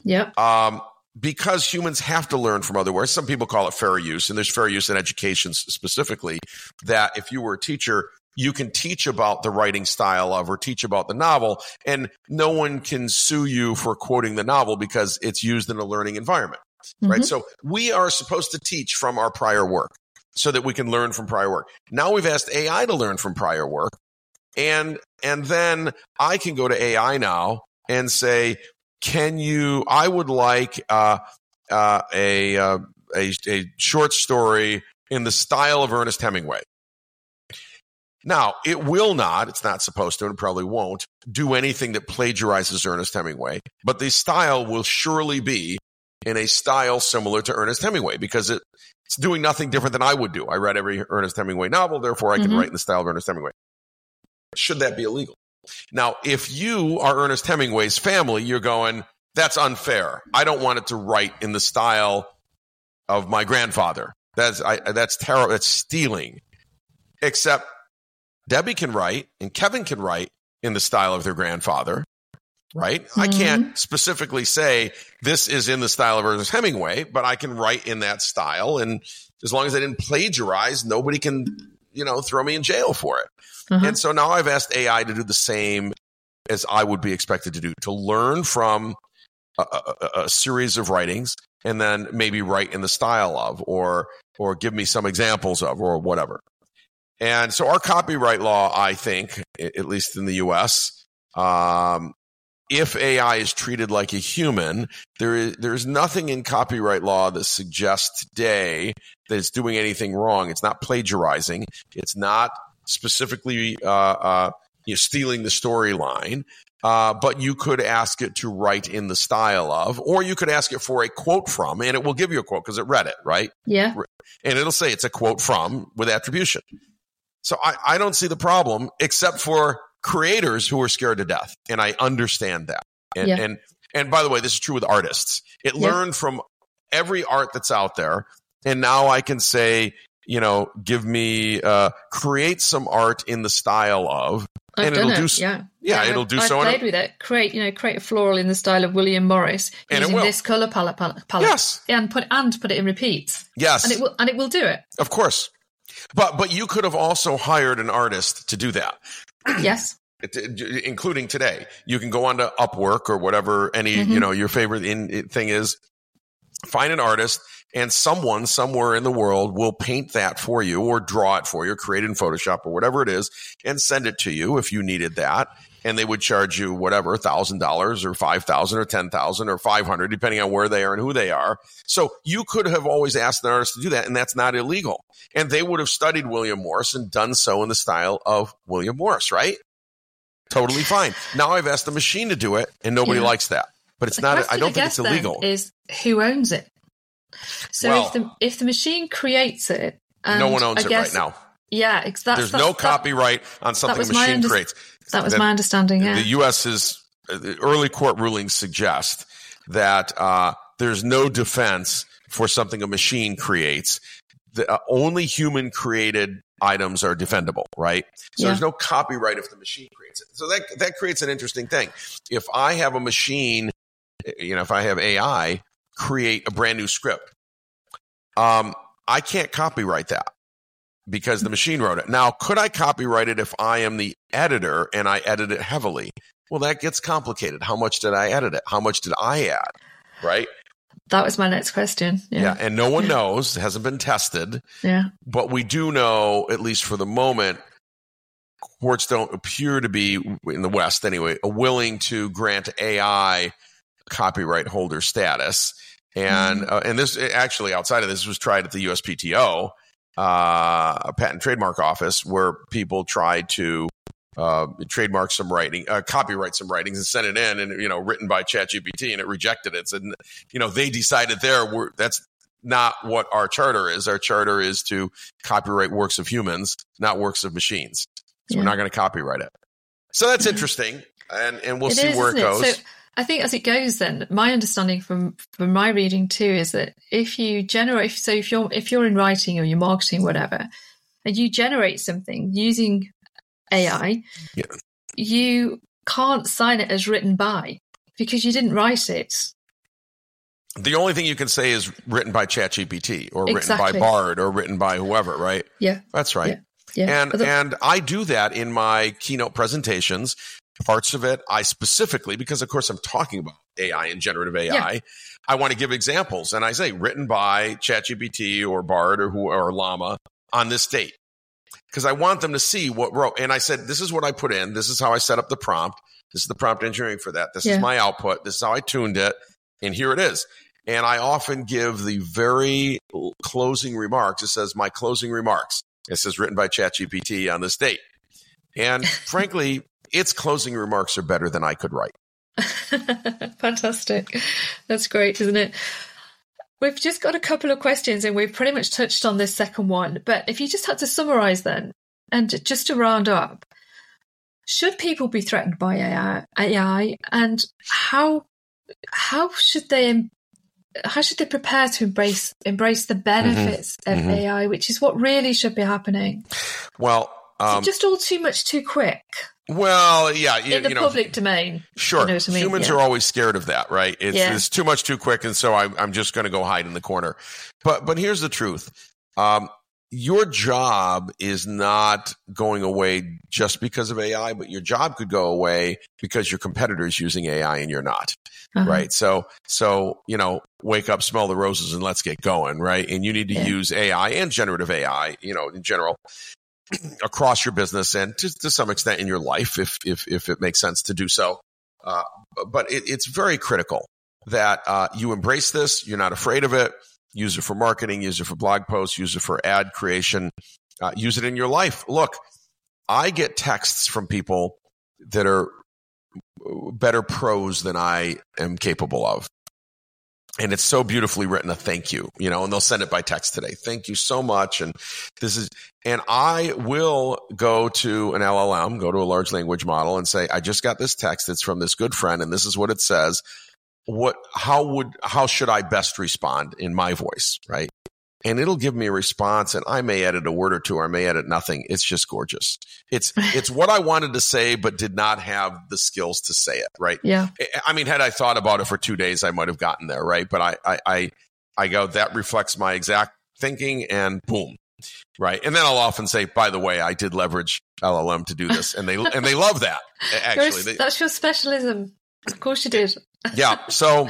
Yeah. Um, Because humans have to learn from other words. Some people call it fair use, and there's fair use in education specifically, that if you were a teacher, you can teach about the writing style of or teach about the novel, and no one can sue you for quoting the novel because it's used in a learning environment, mm-hmm. right? So we are supposed to teach from our prior work so that we can learn from prior work. Now we've asked A I to learn from prior work, and and then I can go to A I now and say, Can you, I would like uh, uh, a, uh, a a short story in the style of Ernest Hemingway. Now, it will not, it's not supposed to, and probably won't, do anything that plagiarizes Ernest Hemingway, but the style will surely be in a style similar to Ernest Hemingway, because it, it's doing nothing different than I would do. I read every Ernest Hemingway novel, therefore I can mm-hmm. write in the style of Ernest Hemingway. Should that be illegal? Now, if you are Ernest Hemingway's family, you're going, that's unfair. I don't want it to write in the style of my grandfather. That's I, that's terrible. That's stealing. Except Debbie can write and Kevin can write in the style of their grandfather, right? Mm-hmm. I can't specifically say this is in the style of Ernest Hemingway, but I can write in that style. And as long as I didn't plagiarize, nobody can, you know, throw me in jail for it. Uh-huh. And so now I've asked A I to do the same as I would be expected to do, to learn from a, a, a series of writings and then maybe write in the style of, or or give me some examples of, or whatever. And so our copyright law, I think, at least in the U S, um, if A I is treated like a human, there is there is nothing in copyright law that suggests today that it's doing anything wrong. It's not plagiarizing. It's not specifically uh, uh, you know, stealing the storyline. Uh, but you could ask it to write in the style of, or you could ask it for a quote from, and it will give you a quote because it read it, right? Yeah. And it'll say it's a quote from with attribution. So I, I don't see the problem except for creators who are scared to death. And I understand that. And yeah. and, and by the way, this is true with artists. It yeah. learned from every art that's out there. And now I can say, you know, give me, uh, create some art in the style of. I've and it'll it. do yeah. Yeah, yeah, it'll do I've so. I played with it. Create, you know, create a floral in the style of William Morris and using this color palette, palette. Yes, and put and put it in repeats. Yes, and it will and it will do it. Of course, but but you could have also hired an artist to do that. Yes, it, it, including today, you can go on to Upwork or whatever any mm-hmm. you know your favorite in, thing is. Find an artist, and someone somewhere in the world will paint that for you or draw it for you, create it in Photoshop or whatever it is, and send it to you if you needed that. And they would charge you whatever, one thousand dollars or five thousand dollars or ten thousand dollars or five hundred dollars, depending on where they are and who they are. So you could have always asked an artist to do that, and that's not illegal. And they would have studied William Morris and done so in the style of William Morris, right? Totally fine. Now I've asked the machine to do it, and nobody yeah. likes that. But it's the not. I don't I think it's illegal. Is who owns it? So well, if the if the machine creates it, and no one owns I guess, it right now. Yeah, that's, there's that's, no that, copyright on something the machine under- creates. That was that, my understanding. Yeah, the U S's the early court rulings suggest that uh, there's no defense for something a machine creates. The, uh, only human created items are defendable, right? So yeah. there's no copyright if the machine creates it. So that that creates an interesting thing. If I have a machine. You know, if I have A I create a brand new script, um, I can't copyright that because the machine wrote it. Now, could I copyright it if I am the editor and I edit it heavily? Well, that gets complicated. How much did I edit it? How much did I add? Right? That was my next question. Yeah. yeah and no one knows. It hasn't been tested. Yeah. But we do know, at least for the moment, courts don't appear to be, in the West anyway, willing to grant A I copyright holder status. And mm-hmm. uh, and this actually outside of this was tried at the U S P T O, uh, a patent trademark office, where people tried to uh, trademark some writing, uh, copyright some writings and send it in, and you know, written by ChatGPT, and it rejected it. And you know, they decided there were that's not what our charter is. Our charter is to copyright works of humans, not works of machines. So yeah. we're not going to copyright it. So that's mm-hmm. interesting, and and we'll it see is, where it goes. It? So- I think as it goes, then my understanding from, from my reading too is that if you generate, so if you're if you're in writing or you're marketing, whatever, and you generate something using A I, yeah. you can't sign it as written by because you didn't write it. The only thing you can say is written by ChatGPT or exactly. written by Bard or written by whoever, right? Yeah, that's right. Yeah. Yeah. And Although- and I do that in my keynote presentations. Parts of it, I specifically, because of course I'm talking about A I and generative A I, yeah. I want to give examples. And I say, written by ChatGPT or Bard or who or Llama on this date. Because I want them to see what wrote. And I said, this is what I put in. This is how I set up the prompt. This is the prompt engineering for that. This yeah. is my output. This is how I tuned it. And here it is. And I often give the very closing remarks. It says, my closing remarks. It says, written by ChatGPT on this date. And frankly, its closing remarks are better than I could write. Fantastic. That's great, isn't it? We've just got a couple of questions and we've pretty much touched on this second one. But if you just had to summarize then, and just to round up, should people be threatened by A I, A I and how how should they how should they prepare to embrace embrace the benefits mm-hmm. of mm-hmm. A I, which is what really should be happening? Well, um, just all too much too quick. Well, yeah. You, in the you know, public domain. Sure. You know what I mean? Humans yeah. are always scared of that, right? It's, yeah. it's too much too quick, and so I, I'm just going to go hide in the corner. But but here's the truth. Um, your job is not going away just because of A I, but your job could go away because your competitor's using A I and you're not, uh-huh. right? So, so you know, wake up, smell the roses, and let's get going, right? And you need to yeah. use A I and generative A I, you know, in general, across your business and to, to some extent in your life, if if if it makes sense to do so. Uh, but it, it's very critical that uh, you embrace this. You're not afraid of it. Use it for marketing. Use it for blog posts. Use it for ad creation. Uh, use it in your life. Look, I get texts from people that are better prose than I am capable of. And it's so beautifully written, a thank you, you know, and they'll send it by text today. Thank you so much. And this is, and I will go to an L L M, go to a large language model and say, I just got this text. It's from this good friend. And this is what it says. What, how would, how should I best respond in my voice? Right. And it'll give me a response, and I may edit a word or two, or I may edit nothing. It's just gorgeous. It's it's what I wanted to say, but did not have the skills to say it. Right? Yeah. I mean, had I thought about it for two days, I might have gotten there. Right? But I I I, I go, that reflects my exact thinking, and boom. Right? And then I'll often say, by the way, I did leverage L L M to do this, and they and they love that. Actually, they, that's your specialism. Of course, you did. Yeah. So.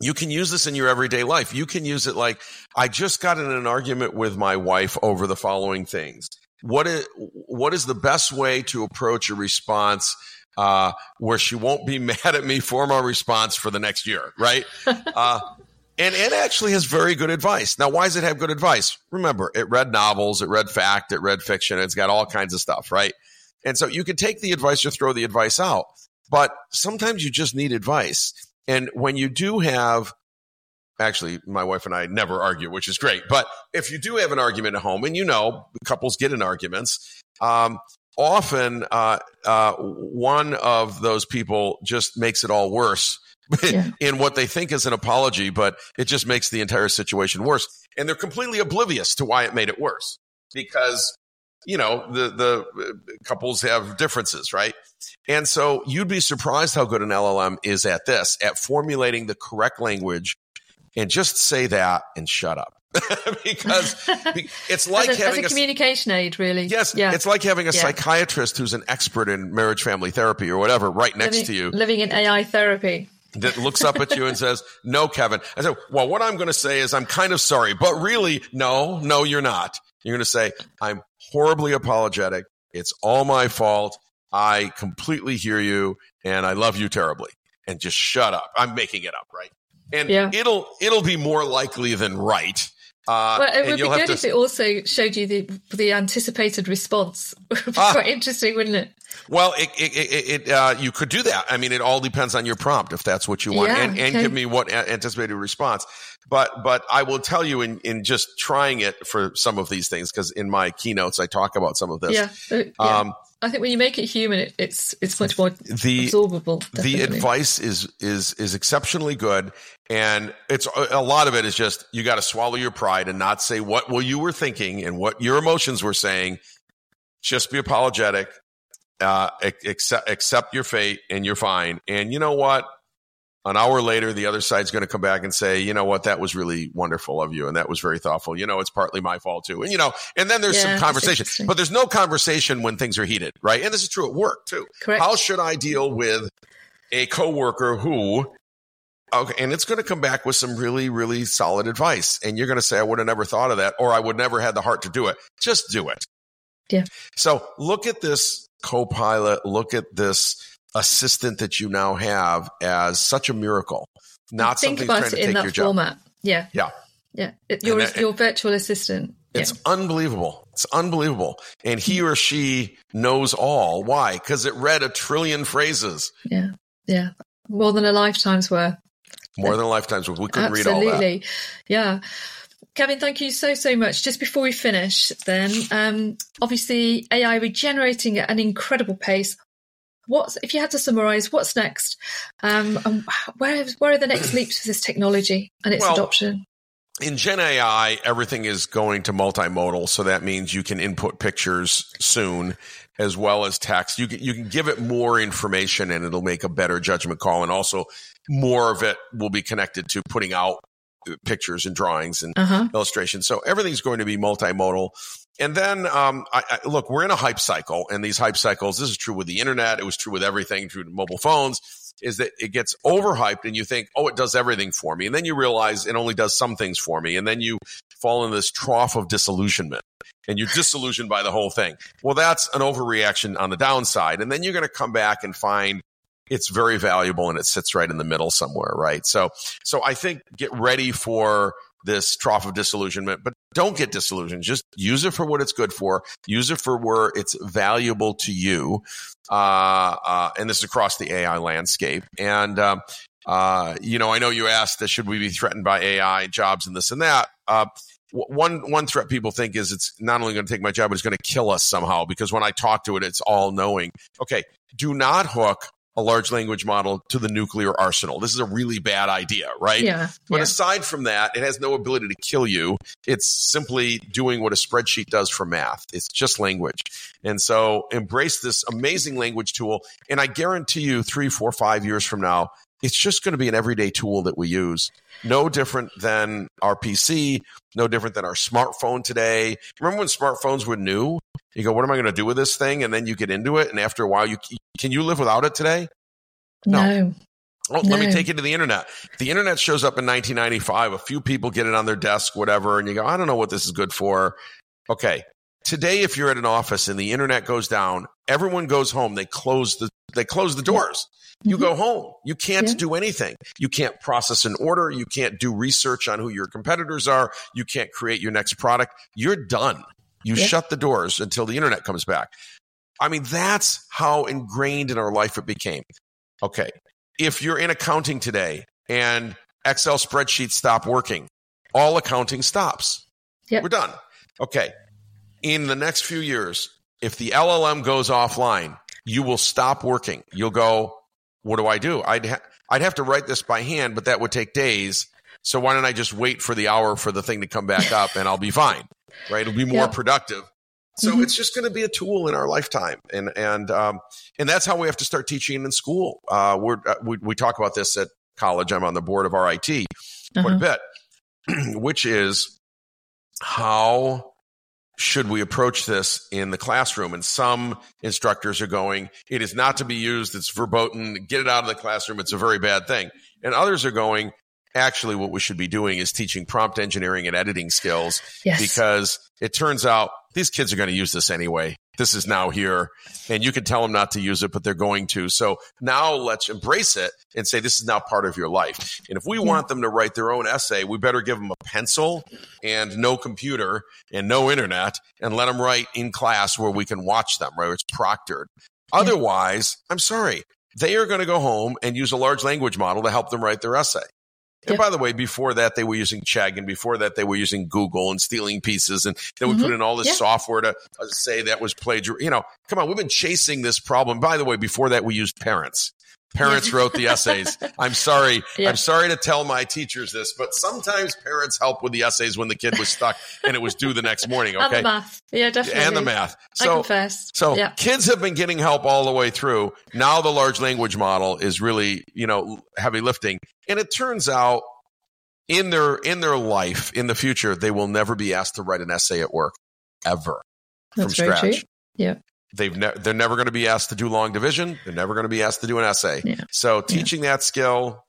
You can use this in your everyday life. You can use it like, I just got in an argument with my wife over the following things. What is, what is the best way to approach a response uh, where she won't be mad at me for my response for the next year, right? uh, and it actually has very good advice. Now, why does it have good advice? Remember, it read novels, it read fact, it read fiction. It's got all kinds of stuff, right? And so you can take the advice or throw the advice out. But sometimes you just need advice. And when you do have, actually, my wife and I never argue, which is great. But if you do have an argument at home, and you know, couples get in arguments, um, often uh, uh, one of those people just makes it all worse yeah. in what they think is an apology, but it just makes the entire situation worse. And they're completely oblivious to why it made it worse because, you know, the, the couples have differences, right? And so you'd be surprised how good an L L M is at this, at formulating the correct language and just say that and shut up. Because it's like as a, having as a, a communication aid, really. Yes. Yeah. It's like having a yeah. psychiatrist who's an expert in marriage family therapy or whatever right next living, to you. Living in A I therapy. That looks up at you and says, no, Kevin. I said, well, what I'm going to say is I'm kind of sorry, but really, no, no, you're not. You're going to say, I'm horribly apologetic. It's all my fault. I completely hear you, and I love you terribly. And just shut up. I'm making it up, right? And yeah. it'll it'll be more likely than right. Uh, well, it would be good to... if it also showed you the the anticipated response. It would be ah. quite interesting, wouldn't it? Well, it it, it, it uh, you could do that. I mean, it all depends on your prompt, if that's what you want, yeah, and, and okay. give me what anticipated response. But but I will tell you in, in just trying it for some of these things, because in my keynotes I talk about some of this. Yeah. yeah. Um, I think when you make it human, it, it's it's much more the, absorbable. Definitely. The advice is is is exceptionally good, and it's a lot of it is just you got to swallow your pride and not say what well you were thinking and what your emotions were saying. Just be apologetic, uh, accept accept your fate, and you're fine. And you know what? An hour later, the other side's going to come back and say, you know what, that was really wonderful of you. And that was very thoughtful. You know, it's partly my fault too. And, you know, and then there's yeah, some conversation, but there's no conversation when things are heated, right? And this is true at work too. Correct. How should I deal with a coworker who, okay, and it's going to come back with some really, really solid advice. And you're going to say, I would have never thought of that, or I would never have the heart to do it. Just do it. Yeah. So look at this co-pilot, look at this assistant that you now have as such a miracle. Not think something about trying it to take in that your format. Job. Yeah. Yeah. Yeah. It, your, that, your virtual assistant. It's yeah. unbelievable. It's unbelievable. And he or she knows all. Why? Because it read a trillion phrases. Yeah. Yeah. More than a lifetime's worth. More than a lifetime's worth. We couldn't Absolutely. read all that. Absolutely. Yeah. Kevin, thank you so, so much. Just before we finish then, um, obviously A I regenerating at an incredible pace. What's, if you had to summarize, what's next? Um, um, where, where are the next leaps for this technology and its well, adoption? In Gen A I, everything is going to multimodal. So that means you can input pictures soon as well as text. You can, you can give it more information and it'll make a better judgment call. And also more of it will be connected to putting out pictures and drawings and uh-huh. illustrations. So everything's going to be multimodal. And then, um, I, I, look, we're in a hype cycle, and these hype cycles, this is true with the internet. It was true with everything, true with mobile phones, is that it gets overhyped and you think, oh, it does everything for me. And then you realize it only does some things for me. And then you fall in this trough of disillusionment and you're disillusioned by the whole thing. Well, that's an overreaction on the downside. And then you're going to come back and find it's very valuable and it sits right in the middle somewhere, right? So, so I think get ready for this trough of disillusionment, but Don't get disillusioned. Just use it for what it's good for. Use it for where it's valuable to you. Uh, uh, and this is across the A I landscape. And, um, uh, you know, I know you asked that should we be threatened by A I jobs and this and that. Uh, One one threat people think is it's not only going to take my job, but it's going to kill us somehow because when I talk to it, it's all knowing. Okay, do not hook a large language model to the nuclear arsenal. This is a really bad idea, right? Yeah. But yeah. aside from that, it has no ability to kill you. It's simply doing what a spreadsheet does for math. It's just language. And so embrace this amazing language tool. And I guarantee you three, four, five years from now, it's just going to be an everyday tool that we use. No different than our P C, no different than our smartphone today. Remember when smartphones were new? You go, what am I going to do with this thing? And then you get into it. And after a while, you can you live without it today? No. no. Oh, no. Let me take it to the internet. The internet shows up in nineteen ninety-five. A few people get it on their desk, whatever. And you go, I don't know what this is good for. Okay. Today, if you're at an office and the internet goes down, everyone goes home. They close the They close the doors. You mm-hmm. go home. You can't yeah. do anything. You can't process an order. You can't do research on who your competitors are. You can't create your next product. You're done. You yeah. shut the doors until the internet comes back. I mean, that's how ingrained in our life it became. Okay. If you're in accounting today and Excel spreadsheets stop working, all accounting stops. Yep. We're done. Okay. In the next few years, if the L L M goes offline, you will stop working. You'll go, what do I do? I'd ha- I'd have to write this by hand, but that would take days. So why don't I just wait for the hour for the thing to come back up and I'll be fine, right? It'll be more yeah. productive. So mm-hmm. it's just going to be a tool in our lifetime. And and um, and that's how we have to start teaching in school. Uh, we're, uh, we we talk about this at college. I'm on the board of R I T uh-huh. quite a bit, which is how should we approach this in the classroom? And some instructors are going, it is not to be used. It's verboten. Get it out of the classroom. It's a very bad thing. And others are going, actually, what we should be doing is teaching prompt engineering and editing skills yes. because it turns out these kids are going to use this anyway. This is now here and you can tell them not to use it, but they're going to. So now let's embrace it and say, this is now part of your life. And if we yeah. want them to write their own essay, we better give them a pencil and no computer and no internet and let them write in class where we can watch them, right? It's proctored. Yeah. Otherwise, I'm sorry, they are going to go home and use a large language model to help them write their essay. And yep. by the way, before that, they were using Chegg, and before that, they were using Google and stealing pieces, and they would mm-hmm. put in all this yeah. software to uh, say that was plagiarism. You know, come on, we've been chasing this problem. By the way, before that, we used parents. Parents wrote the essays. I'm sorry. Yeah. I'm sorry to tell my teachers this, but sometimes parents help with the essays when the kid was stuck and it was due the next morning. Okay. And the math. Yeah, definitely. And the math. So, I confess. So yeah. kids have been getting help all the way through. Now the large language model is really, you know, heavy lifting. And it turns out in their, in their life, in the future, they will never be asked to write an essay at work ever That's from very scratch. True. Yeah. They've ne- they're never going to be asked to do long division. They're never going to be asked to do an essay. Yeah. So teaching yeah. that skill,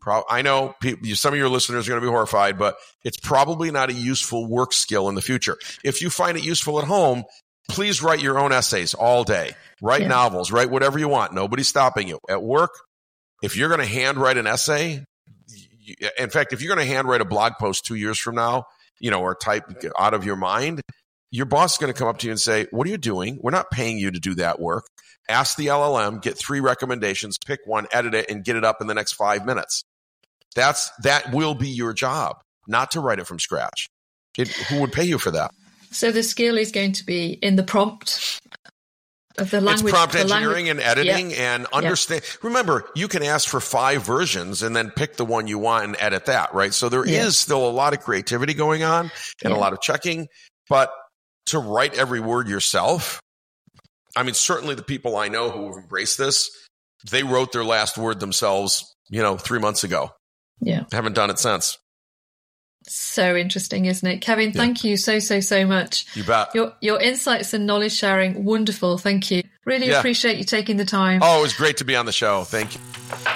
pro- I know pe- some of your listeners are going to be horrified, but it's probably not a useful work skill in the future. If you find it useful at home, please write your own essays all day. Write yeah. novels. Write whatever you want. Nobody's stopping you. At work, if you're going to handwrite an essay, you, in fact, if you're going to handwrite a blog post two years from now, you know, or type out of your mind, your boss is going to come up to you and say, what are you doing? We're not paying you to do that work. Ask the L L M, get three recommendations, pick one, edit it, and get it up in the next five minutes. That's that will be your job, not to write it from scratch. It, who would pay you for that? So the skill is going to be in the prompt of the language. It's prompt engineering language. And editing yeah. and understand. Yeah. Remember, you can ask for five versions and then pick the one you want and edit that, right? So there yeah. is still a lot of creativity going on and yeah. a lot of checking, but to write every word yourself. I mean, certainly the people I know who have embraced this, they wrote their last word themselves, you know, three months ago. Yeah. Haven't done it since. So interesting, isn't it? Kevin, yeah. thank you so, so, so much. You bet. Your, your insights and knowledge sharing, wonderful. Thank you. Really yeah. appreciate you taking the time. Oh, it was great to be on the show. Thank you.